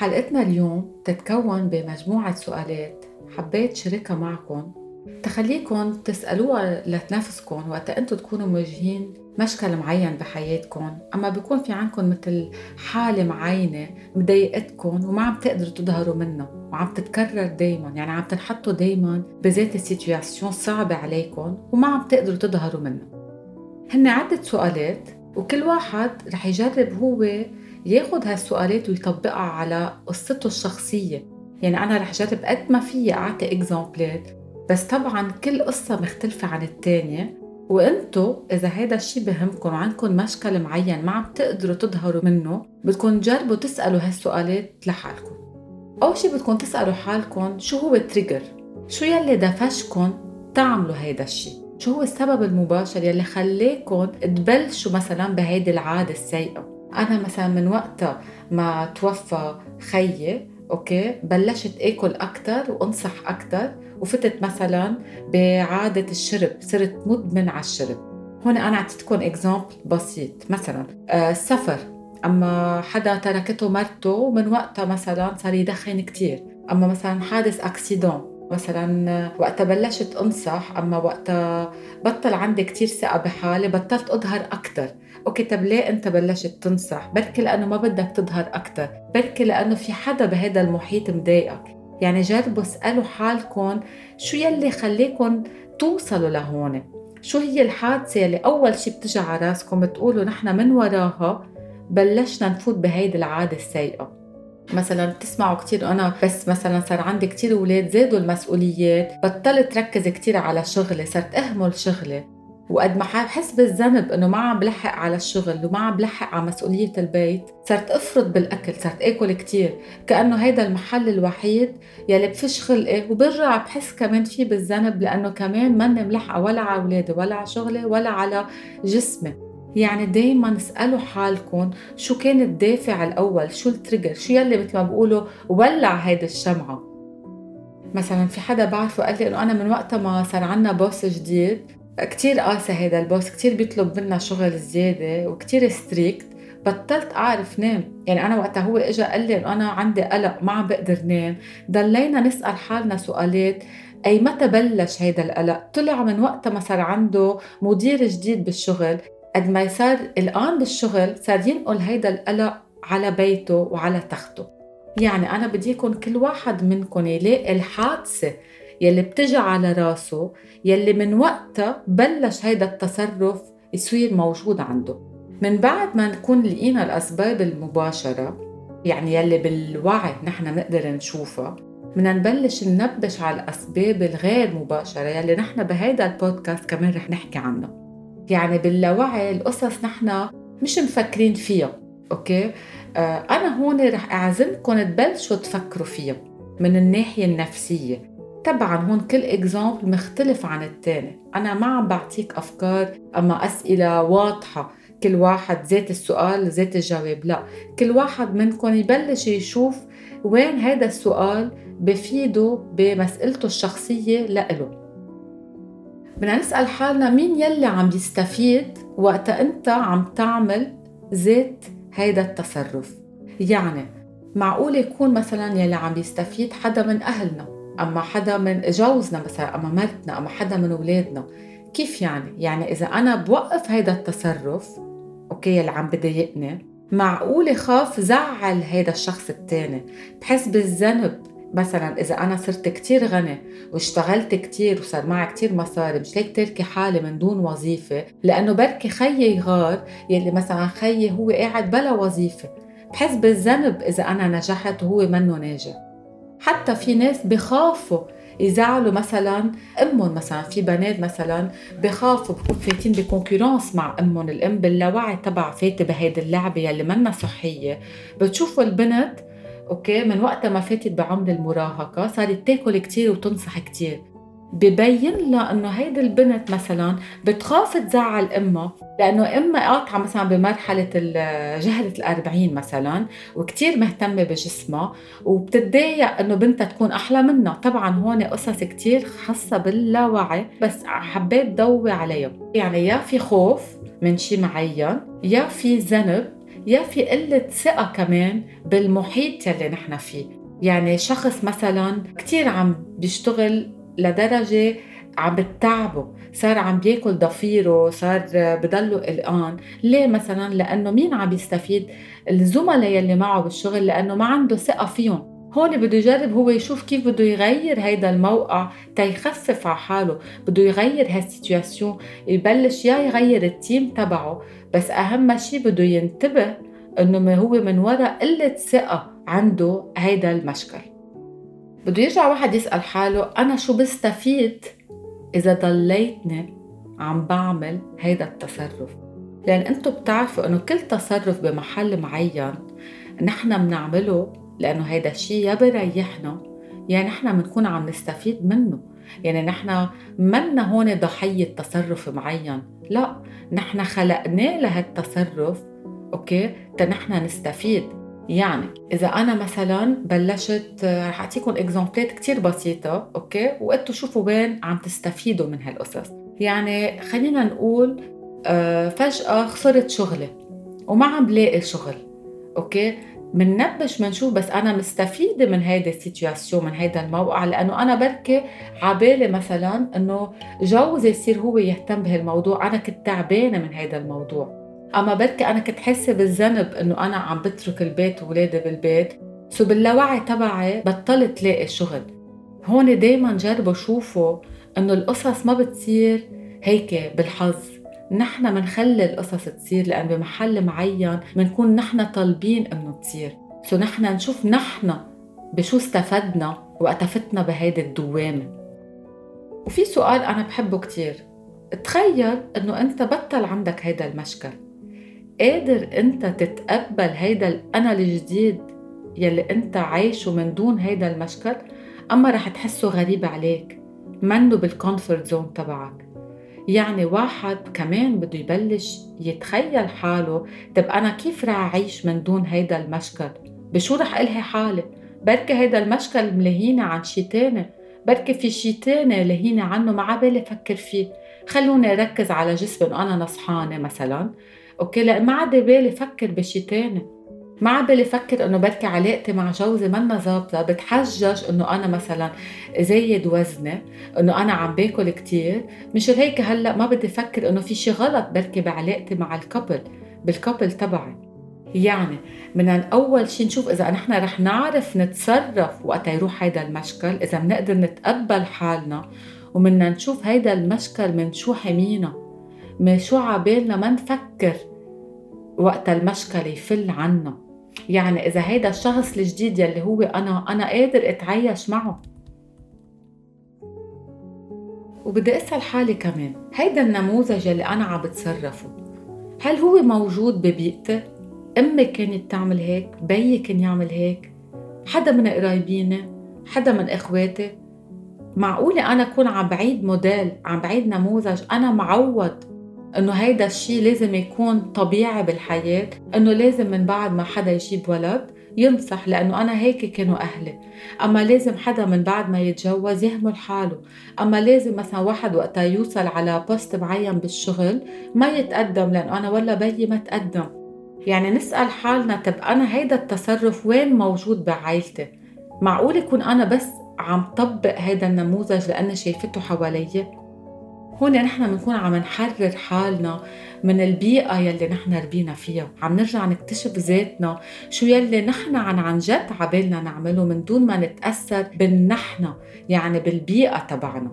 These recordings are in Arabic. حلقتنا اليوم تتكون بمجموعة سؤالات حبيت شاركها معكم تخليكم تسألوها لتنافسكم وقت أنتوا تكونوا مواجهين مشكل معين بحياتكم، أما بيكون في عندكم مثل حالة معينة مضايقتكم وما عم تقدروا تظهروا منه وعم تتكرر دايما، يعني عم تنحطوا دايما بذات السيتوياسيون صعبة عليكم وما عم تقدروا تظهروا منه. هن عدة سؤالات وكل واحد رح يجرب هو ياخد هالسؤالات ويطبقها على قصته الشخصية، يعني أنا رح جرب قد ما فيه أعطي إكزامبلات، بس طبعاً كل قصة مختلفة عن التانية، وإنتوا إذا هيدا الشي بهمكم وعندكم مشكل معين ما عم تقدروا تظهروا منه بتكون جربوا تسألوا هالسؤالات لحالكم. أول شي بتكون تسألوا حالكم شو هو التريجر، شو يلي دفشكم تعملوا هيدا الشي، شو هو السبب المباشر يلي خليكم تبلشوا مثلاً بهيدي العادة السيئة. أنا مثلا من وقتها ما توفى خيي بلشت آكل أكتر وأنصح أكتر وفتت مثلا بعادة الشرب، صرت مدمن على الشرب. هنا أنا أعطيتكم إكزامبل بسيط، مثلا السفر، أما حدا تركته مرته ومن وقتها مثلا صار يدخن كتير، أما مثلا حادث أكسيدون مثلا وقتها بلشت أنصح، أما وقتها بطل عندي كتير ثقة بحالي بطلت أظهر أكتر. طب ليه أنت بلشت تنصح؟ بركي لأنه ما بدك تظهر أكتر، بركي لأنه في حدا بهذا المحيط مضايقك. يعني جربوا اسألوا حالكم شو يلي خليكم توصلوا لهون، شو هي الحادثة يلي أول شي بتجي على راسكم بتقولوا نحن من وراها بلشنا نفوت بهيدي العادة السيئة. مثلا بتسمعوا كتير أنا بس مثلا صار عندي كتير أولاد، زادوا المسؤوليات، بطلت ركز كتير على شغلي، صرت أهمل شغلي، وقد ما حس بالذنب إنه ما عم بلحق على الشغل وما عم بلحق على مسؤولية البيت صرت أفرط بالأكل، صرت آكل كتير، كأنه هيدا المحل الوحيد يلي بفش خلقه، وبرجع بحس كمان فيه بالذنب لأنه كمان ماني ملحقة ولا على أولادي ولا على شغلي ولا على جسمي. يعني دايما اسألوا حالكم شو كان الدافع الأول، شو التريجر، شو يلي مثل ما بقولوا ولع هيدا الشمعة. مثلا في حدا بعرفه قال لي إنه أنا من وقتها ما صار عنا بوس جديد كتير قاسي، هيدا البوس كتير بيطلب منا شغل زيادة وكتير ستريكت، بطلت أعرف نام. يعني أنا وقتها هو إجا قال لي إنه أنا عندي قلق ما عم بقدر نام، ضلينا نسأل حالنا سؤالات أي متى بلش هيدا القلق، طلع من وقتها ما صار عنده مدير جديد بالشغل، قد ما صار الآن بالشغل صار ينقل هيدا القلق على بيته وعلى تخته. يعني أنا بديكم كل واحد منكم يلاقي الحادثة يلي بتجي على راسه يلي من وقتها بلش هيدا التصرف يصير موجود عنده، من بعد ما نكون لقينا الأسباب المباشرة يعني يلي بالوعي نحن نقدر نشوفها بدنا نبلش ننبش على الأسباب الغير مباشرة يلي نحن بهيدا البودكاست كمان رح نحكي عنه. يعني باللاوعي القصص نحن مش مفكرين فيها، أنا هون رح أعزمكم تبلشوا تفكروا فيها من الناحية النفسية. طبعاً هون كل إكزامبل مختلف عن التاني، أنا ما عم بعطيك أفكار أما أسئلة واضحة كل واحد ذات السؤال ذات الجواب، لا كل واحد منكم يبلش يشوف وين هذا السؤال بفيده بمسئلته الشخصية لإله. بدنا نسأل حالنا مين يلي عم يستفيد وقت أنت عم تعمل ذات هيدا التصرف. يعني معقول يكون مثلا يلي عم يستفيد حدا من أهلنا، أما حدا من جوزنا مثلا، أما مرتنا، أما حدا من أولادنا. كيف يعني؟ يعني إذا أنا بوقف هيدا التصرف يلي عم بضايقني معقول خاف زعل هيدا الشخص التاني، بحس بالذنب مثلا إذا أنا صرت كتير غني واشتغلت كتير وصار معي كتير مصاري مش ليك تركي حالي من دون وظيفة، لأنه بركي خيي يغار يلي مثلا خيي هو قاعد بلا وظيفة، بحس بالذنب إذا أنا نجحت وهو منه ناجح. حتى في ناس بخافوا يزعلوا مثلا أمهم، مثلا في بنات مثلا بخافوا بكون فاتين بكونكورانس مع أمهم، الأم باللاوعي تبع فاتي بهيدي اللعبة يلي منا صحية، بتشوفوا البنت من وقتها ما فاتت بعمر المراهقة صارت تاكل كتير وتنصح كتير، ببين لها انه هيدا البنت مثلا بتخاف تزعل امها لانه امها قاطعة مثلا بمرحلة جهلة 40 مثلا وكتير مهتمة بجسمها وبتتضايق انه بنتها تكون احلى منها. طبعا هون قصص كتير خاصة باللاوعي بس حبيت ضوي عليها. يعني يا في خوف من شي معين، يا في ذنب، يا في قلة ثقة كمان بالمحيط يلي نحن فيه. يعني شخص مثلا كتير عم بيشتغل لدرجة عم بتعبه، صار عم بياكل ضفيره، صار بضله قلقان. ليه مثلا؟ لأنه مين عم بيستفيد؟ الزملاء يلي معه بالشغل، لأنه ما عنده ثقة فيهم. هون بده يجرب هو يشوف كيف بده يغير هيدا الموقع تيخفف على حاله، بده يغير هالسيتواسيون، يبلش يا يغير التيم تبعه. بس أهم شيء بده ينتبه إنه هو من وراء قلة ثقة عنده هيدا المشكل. بده يرجع واحد يسأل حاله أنا شو بستفيد إذا ضليتني عم بعمل هيدا التصرف؟ لأن أنتوا بتعرفوا إنه كل تصرف بمحل معين نحن منعمله لأنه هيدا الشيء يا بريحنا يا نحن منكون عم نستفيد منه. يعني نحن منا هون ضحية تصرف معين، لا، نحن خلقناه لهالتصرف أوكي تنحنا نستفيد. يعني إذا أنا مثلاً بلشت، رح أعطيكم إكزامبلات كتير بسيطة أوكي وقتوا شوفوا وين عم تستفيدوا من هالقصص. يعني خلينا نقول فجأة خسرت شغلي وما عم بلاقي شغل أوكي، مننبش منشوف بس أنا مستفيدة من هيدا السيتواسيون من هيدا الموقع، لأنه أنا بركي عبالي مثلاً إنه جوزي يصير هو يهتم بهالموضوع، أنا كنت تعبانة من هيدا الموضوع. أما بركي أنا كنت حاسة بالذنب إنه أنا عم بترك البيت وولادي بالبيت، سو باللاوعي تبعي بطلت لاقي شغل. هون دايماً جربوا شوفوا إنه القصص ما بتصير هيك بالحظ، نحن منخلي القصص تصير لأن بمحل معين منكون نحن طالبين إنه تصير. سو نحن نشوف نحن بشو استفدنا وقتفتنا بهيدا الدوامة. وفي سؤال أنا بحبه كتير، تخيل إنه أنت بطل عندك هيدا المشكل، قادر أنت تتقبل هيدا الأنا الجديد يلي أنت عايشه من دون هيدا المشكل؟ أما رح تحسه غريب عليك، منه بالكونفورت زون تبعك. يعني واحد كمان بده يبلش يتخيل حاله، طب أنا كيف رح أعيش من دون هيدا المشكل؟ بشو رح ألهي حالي؟ بركي هيدا المشكل ملهينا عن شي تاني، بركي في شي تاني لهينا عنه ما عبالي فكر فيه. خلوني أركز على جسمي وأنا نصحانة مثلاً أوكي، لأ ما عاد بالي فكر بشي تاني، ما عبالي فكر إنه بركي علاقتي مع جوزي ما ظابطة، بتحجج إنه أنا مثلاً زايد وزني، إنه أنا عم باكل كتير، مش هيك هلأ ما بدي فكر إنه في شي غلط بركي بعلاقتي مع الكابل بالكابل تبعي. يعني من أول شي نشوف إذا نحن رح نعرف نتصرف وقت يروح هيدا المشكل، إذا منقدر نتقبل حالنا ومننا نشوف هيدا المشكل من شو حمينا، من شو عبالنا ما نفكر وقت المشكل يفل عنا. يعني إذا هيدا الشخص الجديد يلي هو أنا قادر أتعايش معه. وبدي أسأل حالي كمان، هيدا النموذج يلي أنا عم بتصرفه هل هو موجود ببيئتي؟ أمي كانت تعمل هيك، بيي كان يعمل هيك، حدا من قرايبيني، حدا من إخواتي. معقولة أنا أكون عم بعيد موديل، عم بعيد نموذج، أنا معود إنه هيدا الشيء لازم يكون طبيعي بالحياة، إنه لازم من بعد ما حدا يجيب ولد ينصح لأنه أنا هيك كانوا أهلي، أما لازم حدا من بعد ما يتجوز يهمل حاله، أما لازم مثلا واحد وقتها يوصل على بوست معين بالشغل ما يتقدم لأنه أنا ولا بيي ما تقدم. يعني نسأل حالنا طب أنا هيدا التصرف وين موجود بعائلتي؟ معقول يكون أنا بس عم طبق هيدا النموذج لأني شايفته حواليا؟ هون نحن بنكون عم نحرر حالنا من البيئة يلي نحن ربينا فيها، عم نرجع نكتشف ذاتنا شو يلي نحن عن جد عبالنا نعمله من دون ما نتأثر بالنحنا، يعني بالبيئة تبعنا.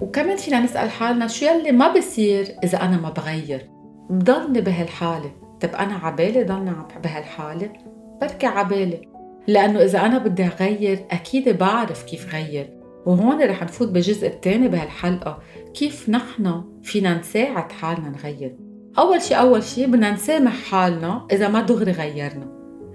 وكمان فينا نسأل حالنا شو يلي ما بصير إذا أنا ما بغير، بضلني بهالحالة. طب أنا عبالي ضلني بهالحالة؟ بركي عبالي، لأنه إذا أنا بدي أغير أكيد بعرف كيف غير. وهون رح نفوت بالجزء الثاني بهالحلقة، كيف نحن فينا نساعد حالنا نغير. أول شي بدنا نسامح حالنا إذا ما دغري غيرنا،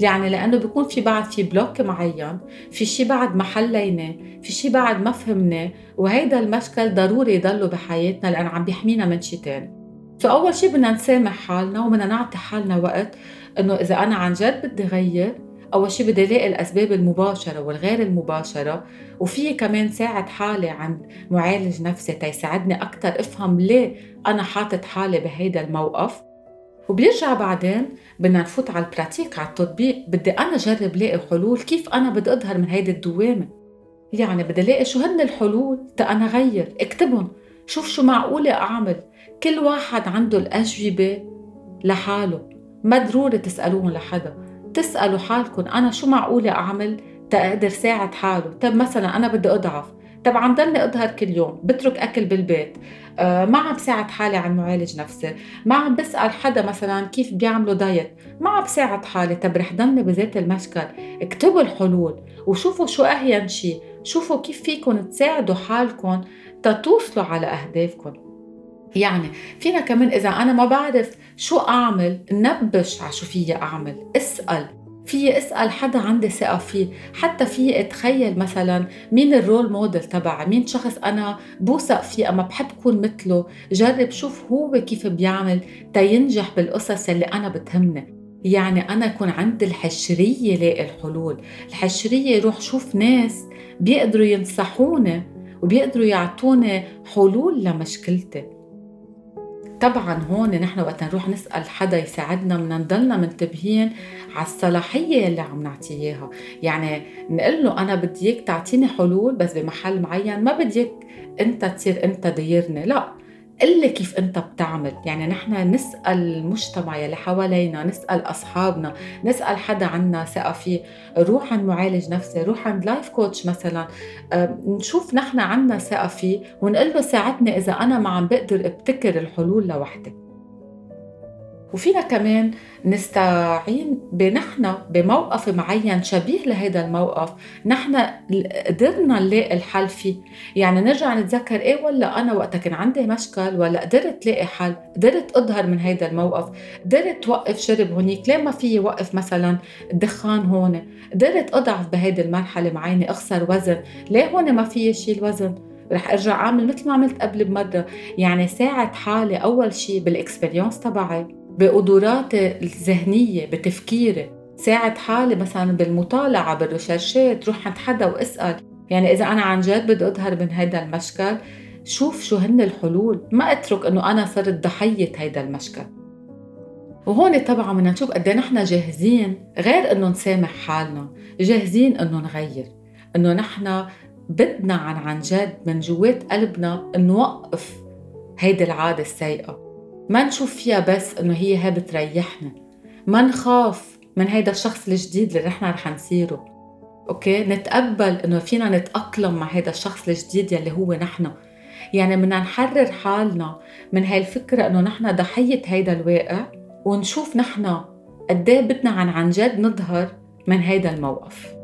يعني لأنه بيكون في بعد في بلوك معين، في شي بعد ما حليناه، في شي بعد ما فهمناه، وهيدا المشكل ضروري يضله بحياتنا لأنه عم بيحمينا من شي تاني. فأول شي بدنا نسامح حالنا وبدنا نعطي حالنا وقت إنه إذا أنا عن جد بدي غير، أول شي بدي لاقي الأسباب المباشرة والغير المباشرة. وفيه كمان ساعد حالي عند معالج نفسي تيساعدني أكتر أفهم ليه أنا حاطت حالي بهيدا الموقف. وبيرجع بعدين بدنا نفوت على البراتيك، على التطبيق. بدي أنا جرب لاقي حلول كيف أنا بدي أظهر من هيدي الدوامة، يعني بدي لاقي شو هن الحلول تا أنا غير اكتبهم، شوف شو معقولة أعمل. كل واحد عنده الأجوبة لحاله، ما ضروري تسألوهم لحدا، تسألوا حالكم أنا شو معقولة أعمل تا أقدر ساعد حاله. طب مثلا أنا بدي أضعف، طب عم ضلني أظهر كل يوم، بترك أكل بالبيت، ما عم بساعد حالي عم معالج نفسي، ما عم بسأل حدا مثلا كيف بيعملوا دايت، ما عم بساعد حالي، طب رح ضلني بذات المشكل. اكتبوا الحلول وشوفوا شو أهين شي، شوفوا كيف فيكم تساعدوا حالكم تتوصلوا على أهدافكم. يعني فينا كمان إذا أنا ما بعرف شو أعمل نبش على شو فيي أعمل، اسأل، فيي اسأل حدا عندي ثقة فيه، حتى فيي اتخيل مثلا مين الرول موديل تبعي، مين شخص أنا بوثق فيه أما بحب كون مثله، جرب شوف هو كيف بيعمل تينجح بالقصص اللي أنا بتهمني. يعني أنا يكون عند الحشرية لاقي الحلول، الحشرية روح شوف ناس بيقدروا ينصحوني وبيقدروا يعطوني حلول لمشكلتي. طبعاً هون نحن وقت نروح نسأل حدا يساعدنا بدنا نضلنا منتبهين على الصلاحية اللي عم نعطيها، يعني نقول له أنا بدي إياك تعطيني حلول بس بمحل معين، ما بدي إياك أنت تصير أنت ديرني، لا، قلي كيف أنت بتعمل. يعني نحن نسأل المجتمع يلي حوالينا، نسأل أصحابنا، نسأل حدا عنا ثقة فيه، روح عن معالج نفسي، روح عن لايف كوتش مثلا، نشوف نحن عنا ثقة فيه ونقول له ساعدني إذا أنا ما عم بقدر ابتكر الحلول لوحدي. وفينا كمان نستعين بنحن بموقف معين شبيه لهذا الموقف نحن قدرنا نلاقي الحل فيه، يعني نرجع نتذكر إيه ولا أنا وقتها كان عندي مشكل ولا قدرت لاقي حل، قدرت أظهر من هذا الموقف، قدرت وقف شرب هونيك، ليه ما فيه وقف مثلا الدخان هون، قدرت أضعف بهذه المرحلة معينة، أخسر وزن، ليه هون ما فيه شيل وزن، رح أرجع أعمل مثل ما عملت قبل بمرة. يعني ساعد حالي أول شي بالإكسبرينس تبعي، بقدراتي الذهنية، بتفكيري، ساعد حالي مثلا بالمطالعة، بالرشاشات، روح عند حدا واسأل. يعني إذا أنا عن جد بدي أظهر من هيدا المشكل شوف شو هن الحلول، ما أترك أنه أنا صرت ضحية هيدا المشكل. وهون طبعا بدنا نشوف قد ايه نحن جاهزين، غير أنه نسامح حالنا، جاهزين أنه نغير، أنه نحن بدنا عن جد من جوات قلبنا نوقف هيدا العادة السيئة، ما نشوف فيها بس إنه هي بتريحنا، ما نخاف من هيدا الشخص الجديد اللي نحن رح نصيره. أوكي، نتقبل إنه فينا نتأقلم مع هيدا الشخص الجديد يلي هو نحن. يعني بدنا نحرر حالنا من هاي الفكرة إنه نحن ضحية هيدا الواقع، ونشوف نحن قديه بدنا عن جد نظهر من هيدا الموقف.